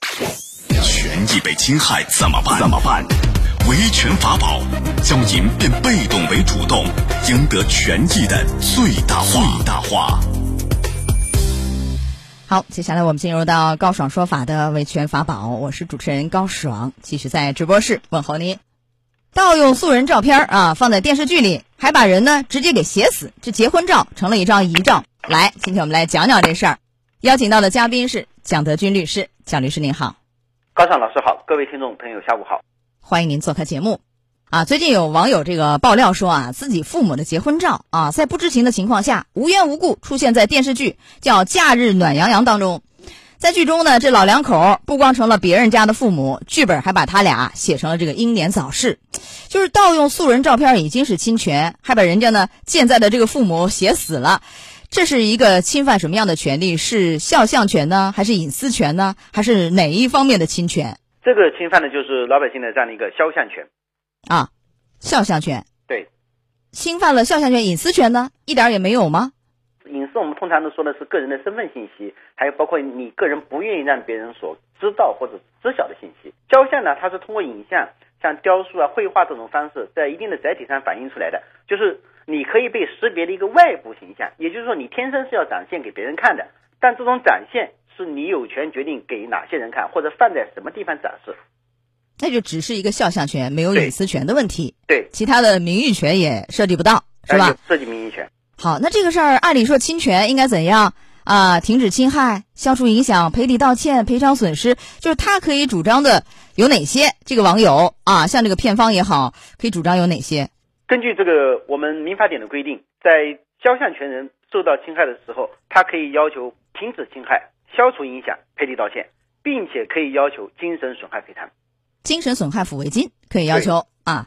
权益被侵害怎么办？维权法宝，将您变被动为主动，赢得权益的最大化。好，接下来我们进入到高爽说法的维权法宝，我是主持人高爽，继续在直播室问候您。盗用素人照片啊，放在电视剧里，还把人呢直接给写死，这结婚照成了一张遗照。来，今天我们来讲讲这事儿。邀请到的嘉宾是蒋德军律师，蒋律师您好。高爽老师好，各位听众朋友下午好，欢迎您做客节目。啊，最近有网友这个爆料说啊，自己父母的结婚照啊，在不知情的情况下无缘无故出现在电视剧叫《假日暖洋洋》当中。在剧中呢，这老两口不光成了别人家的父母，剧本还把他俩写成了这个英年早逝。就是盗用素人照片已经是侵权，还把人家呢健在的这个父母写死了。这是一个侵犯什么样的权利？是肖像权呢，还是隐私权呢，还是哪一方面的侵权？这个侵犯的就是老百姓的这样的一个肖像权。啊，肖像权，对，侵犯了肖像权，隐私权呢，一点也没有吗？隐私我们通常都说的是个人的身份信息，还有包括你个人不愿意让别人所知道或者知晓的信息。肖像呢，它是通过影像，像雕塑啊、绘画这种方式，在一定的载体上反映出来的，就是你可以被识别的一个外部形象，也就是说你天生是要展现给别人看的，但这种展现是你有权决定给哪些人看，或者放在什么地方展示。那就只是一个肖像权，没有隐私权的问题。对，其他的名誉权也涉及不到，是吧？涉及名誉权。好，那这个事儿按理说侵权应该怎样啊、停止侵害、消除影响、赔礼道歉、赔偿损失，就是他可以主张的有哪些？这个网友啊，像这个片方也好，可以主张有哪些？根据这个我们民法典的规定，在肖像权人受到侵害的时候，他可以要求停止侵害、消除影响、赔礼道歉，并且可以要求精神损害赔偿。精神损害抚慰金可以要求啊，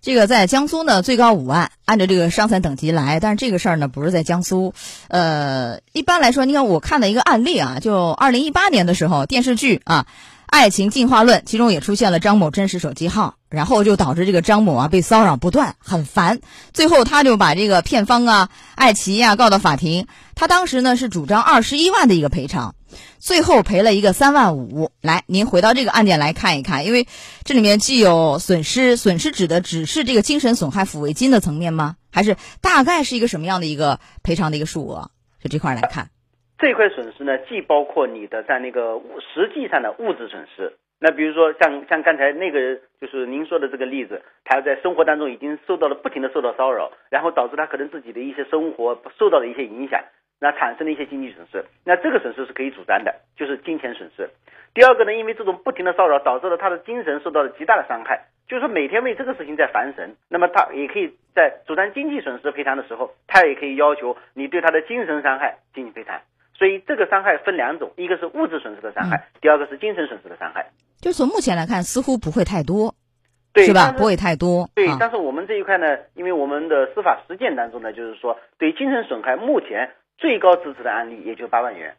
这个在江苏呢最高5万，按照这个伤残等级来。但是这个事儿呢不是在江苏，一般来说，你看我看了一个案例啊，就2018年的时候电视剧啊《爱情进化论》，其中也出现了张某真实手机号，然后就导致这个张某啊被骚扰不断，很烦。最后他就把这个片方啊、爱奇艺啊告到法庭，他当时呢是主张21万的一个赔偿。最后赔了一个3.5万。来，您回到这个案件来看一看，因为这里面既有损失，损失指的只是这个精神损害抚慰金的层面吗？还是大概是一个什么样的一个赔偿的一个数额？就这块来看，这块损失呢，既包括你的在那个实际上的物质损失，那比如说像刚才那个就是您说的这个例子，他在生活当中已经不停的受到骚扰，然后导致他可能自己的一些生活受到了一些影响。那产生了一些经济损失，那这个损失是可以主张的，就是金钱损失。第二个呢，因为这种不停的骚扰导致了他的精神受到了极大的伤害，就是每天为这个事情在烦神，那么他也可以在主张经济损失赔偿的时候，他也可以要求你对他的精神伤害进行赔偿。所以这个伤害分两种，一个是物质损失的伤害，第二个是精神损失的伤害。就从目前来看似乎不会太多，对，是吧？不会太多。对，但是我们这一块呢，因为我们的司法实践当中呢，就是说对精神损害目前最高支持的案例也就8万元，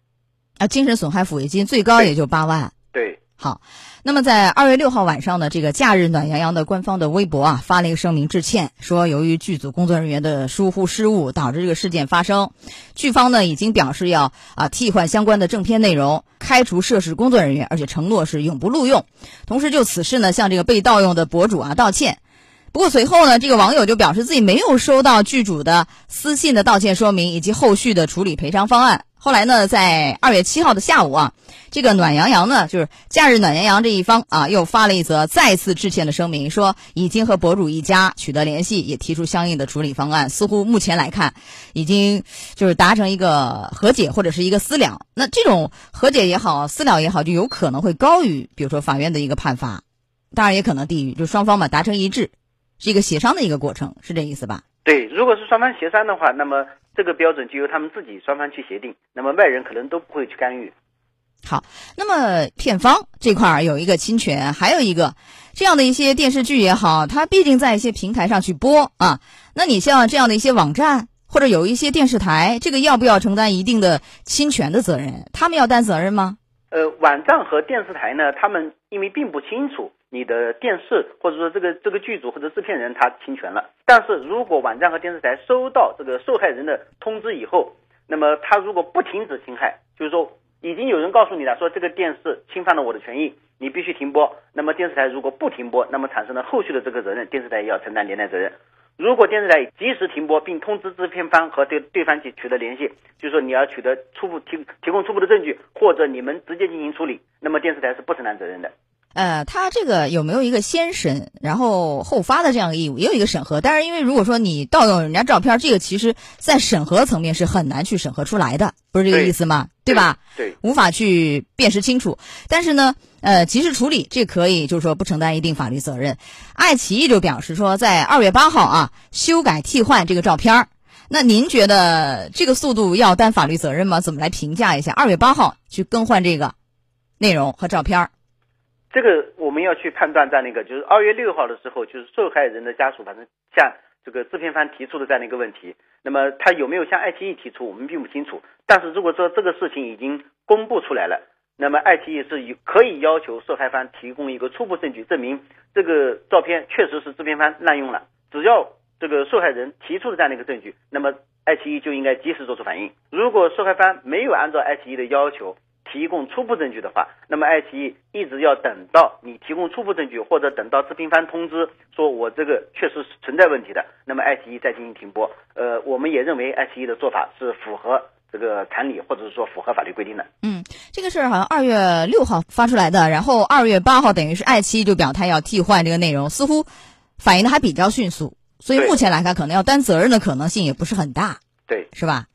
啊，精神损害抚慰金最高也就8万。对，好，那么在2月6号晚上呢，这个《假日暖洋洋》的官方的微博啊发了一个声明致歉，说由于剧组工作人员的疏忽失误导致这个事件发生，剧方呢已经表示要替换相关的正片内容，开除涉事工作人员，而且承诺是永不录用。同时就此事呢向这个被盗用的博主啊道歉。不过随后呢，这个网友就表示自己没有收到剧组的私信的道歉说明以及后续的处理赔偿方案。后来呢，在2月7号的下午啊，这个暖洋洋呢，就是《假日暖洋洋》这一方啊，又发了一则再次致歉的声明，说已经和博主一家取得联系，也提出相应的处理方案。似乎目前来看，已经就是达成一个和解或者是一个私了。那这种和解也好，私了也好，就有可能会高于比如说法院的一个判罚，当然也可能低于，就双方嘛达成一致。是一个协商的一个过程，是这意思吧？对，如果是双方协商的话，那么这个标准就由他们自己双方去协定，那么外人可能都不会去干预。好，那么片方这块有一个侵权，还有一个这样的一些电视剧也好，它毕竟在一些平台上去播啊，那你像这样的一些网站或者有一些电视台，这个要不要承担一定的侵权的责任？他们要担责任吗？网站和电视台呢，他们因为并不清楚你的电视或者说这个剧组或者制片人他侵权了，但是如果网站和电视台收到这个受害人的通知以后，那么他如果不停止侵害，就是说已经有人告诉你了，说这个电视侵犯了我的权益，你必须停播。那么电视台如果不停播，那么产生了后续的这个责任，电视台也要承担连带责任。如果电视台及时停播并通知制片方和对方取得联系，就是说你要取得初步提供初步的证据，或者你们直接进行处理，那么电视台是不承担责任的。他这个有没有一个先审然后后发的这样一个义务，也有一个审核。但是因为如果说你盗用人家照片，这个其实在审核层面是很难去审核出来的，不是这个意思吗？ 对吧？对，无法去辨识清楚。但是呢，及时处理这可以，就是说不承担一定法律责任。爱奇艺就表示说，在2月8号啊修改替换这个照片。那您觉得这个速度要担法律责任吗？怎么来评价一下2月8号去更换这个内容和照片？这个我们要去判断，在那个就是2月6号的时候，就是受害人的家属反正向这个制片方提出的这样的一个问题，那么他有没有向爱奇艺提出我们并不清楚，但是如果说这个事情已经公布出来了，那么爱奇艺是可以要求受害方提供一个初步证据，证明这个照片确实是制片方滥用了。只要这个受害人提出的这样的一个证据，那么爱奇艺就应该及时做出反应。如果受害方没有按照爱奇艺的要求提供初步证据的话，那么爱奇艺一直要等到你提供初步证据，或者等到制片方通知说我这个确实是存在问题的，那么爱奇艺再进行停播。我们也认为爱奇艺的做法是符合这个常理，或者是说符合法律规定的。这个事儿好像2月6号发出来的，然后2月8号等于是爱奇艺就表态要替换这个内容，似乎反应的还比较迅速，所以目前来看可能要担责任的可能性也不是很大。对，是吧？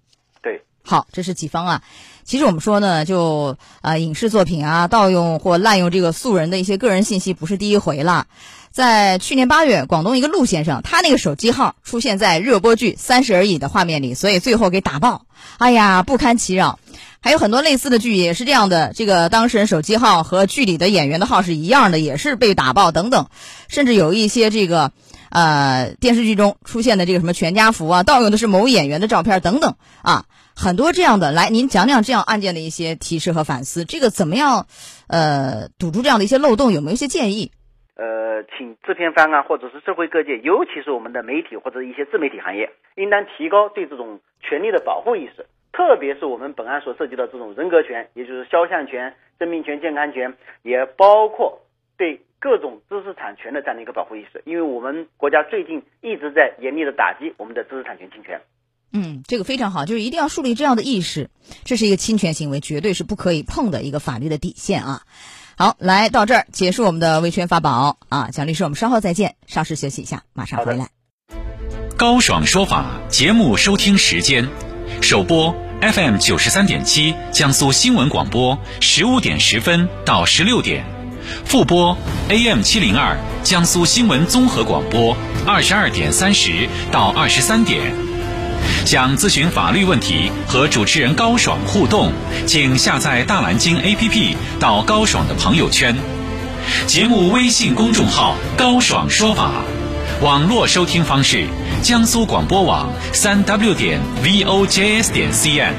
好，这是几方啊。其实我们说呢，就影视作品啊盗用或滥用这个素人的一些个人信息不是第一回了。在去年8月，广东一个陆先生，他那个手机号出现在热播剧《30而已》的画面里，所以最后给打爆。哎呀，不堪其扰。还有很多类似的剧也是这样的，这个当事人手机号和剧里的演员的号是一样的，也是被打爆等等。甚至有一些这个电视剧中出现的这个什么全家福啊，盗用的是某演员的照片等等啊。很多这样的，来您讲讲这样案件的一些提示和反思，这个怎么样堵住这样的一些漏洞，有没有一些建议？请制片方啊或者是社会各界，尤其是我们的媒体或者一些自媒体行业，应当提高对这种权利的保护意识，特别是我们本案所涉及的这种人格权，也就是肖像权、生命权、健康权，也包括对各种知识产权的这样的一个保护意识，因为我们国家最近一直在严厉的打击我们的知识产权侵权。这个非常好，就是一定要树立这样的意识，这是一个侵权行为，绝对是不可以碰的一个法律的底线啊。好，来到这儿结束我们的维权法宝啊，蒋律师，我们稍后再见，稍事休息一下，马上回来。高爽说法节目收听时间，首播 FM93.7 江苏新闻广播15点10分到16点，复播 AM702 江苏新闻综合广播22点30到23点。想咨询法律问题和主持人高爽互动，请下载大蓝鲸 APP 到高爽的朋友圈，节目微信公众号高爽说法，网络收听方式江苏广播网3w.vojs.cn，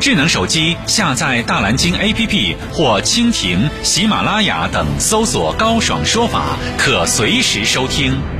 智能手机下载大蓝鲸 APP 或蜻蜓、喜马拉雅等搜索高爽说法，可随时收听。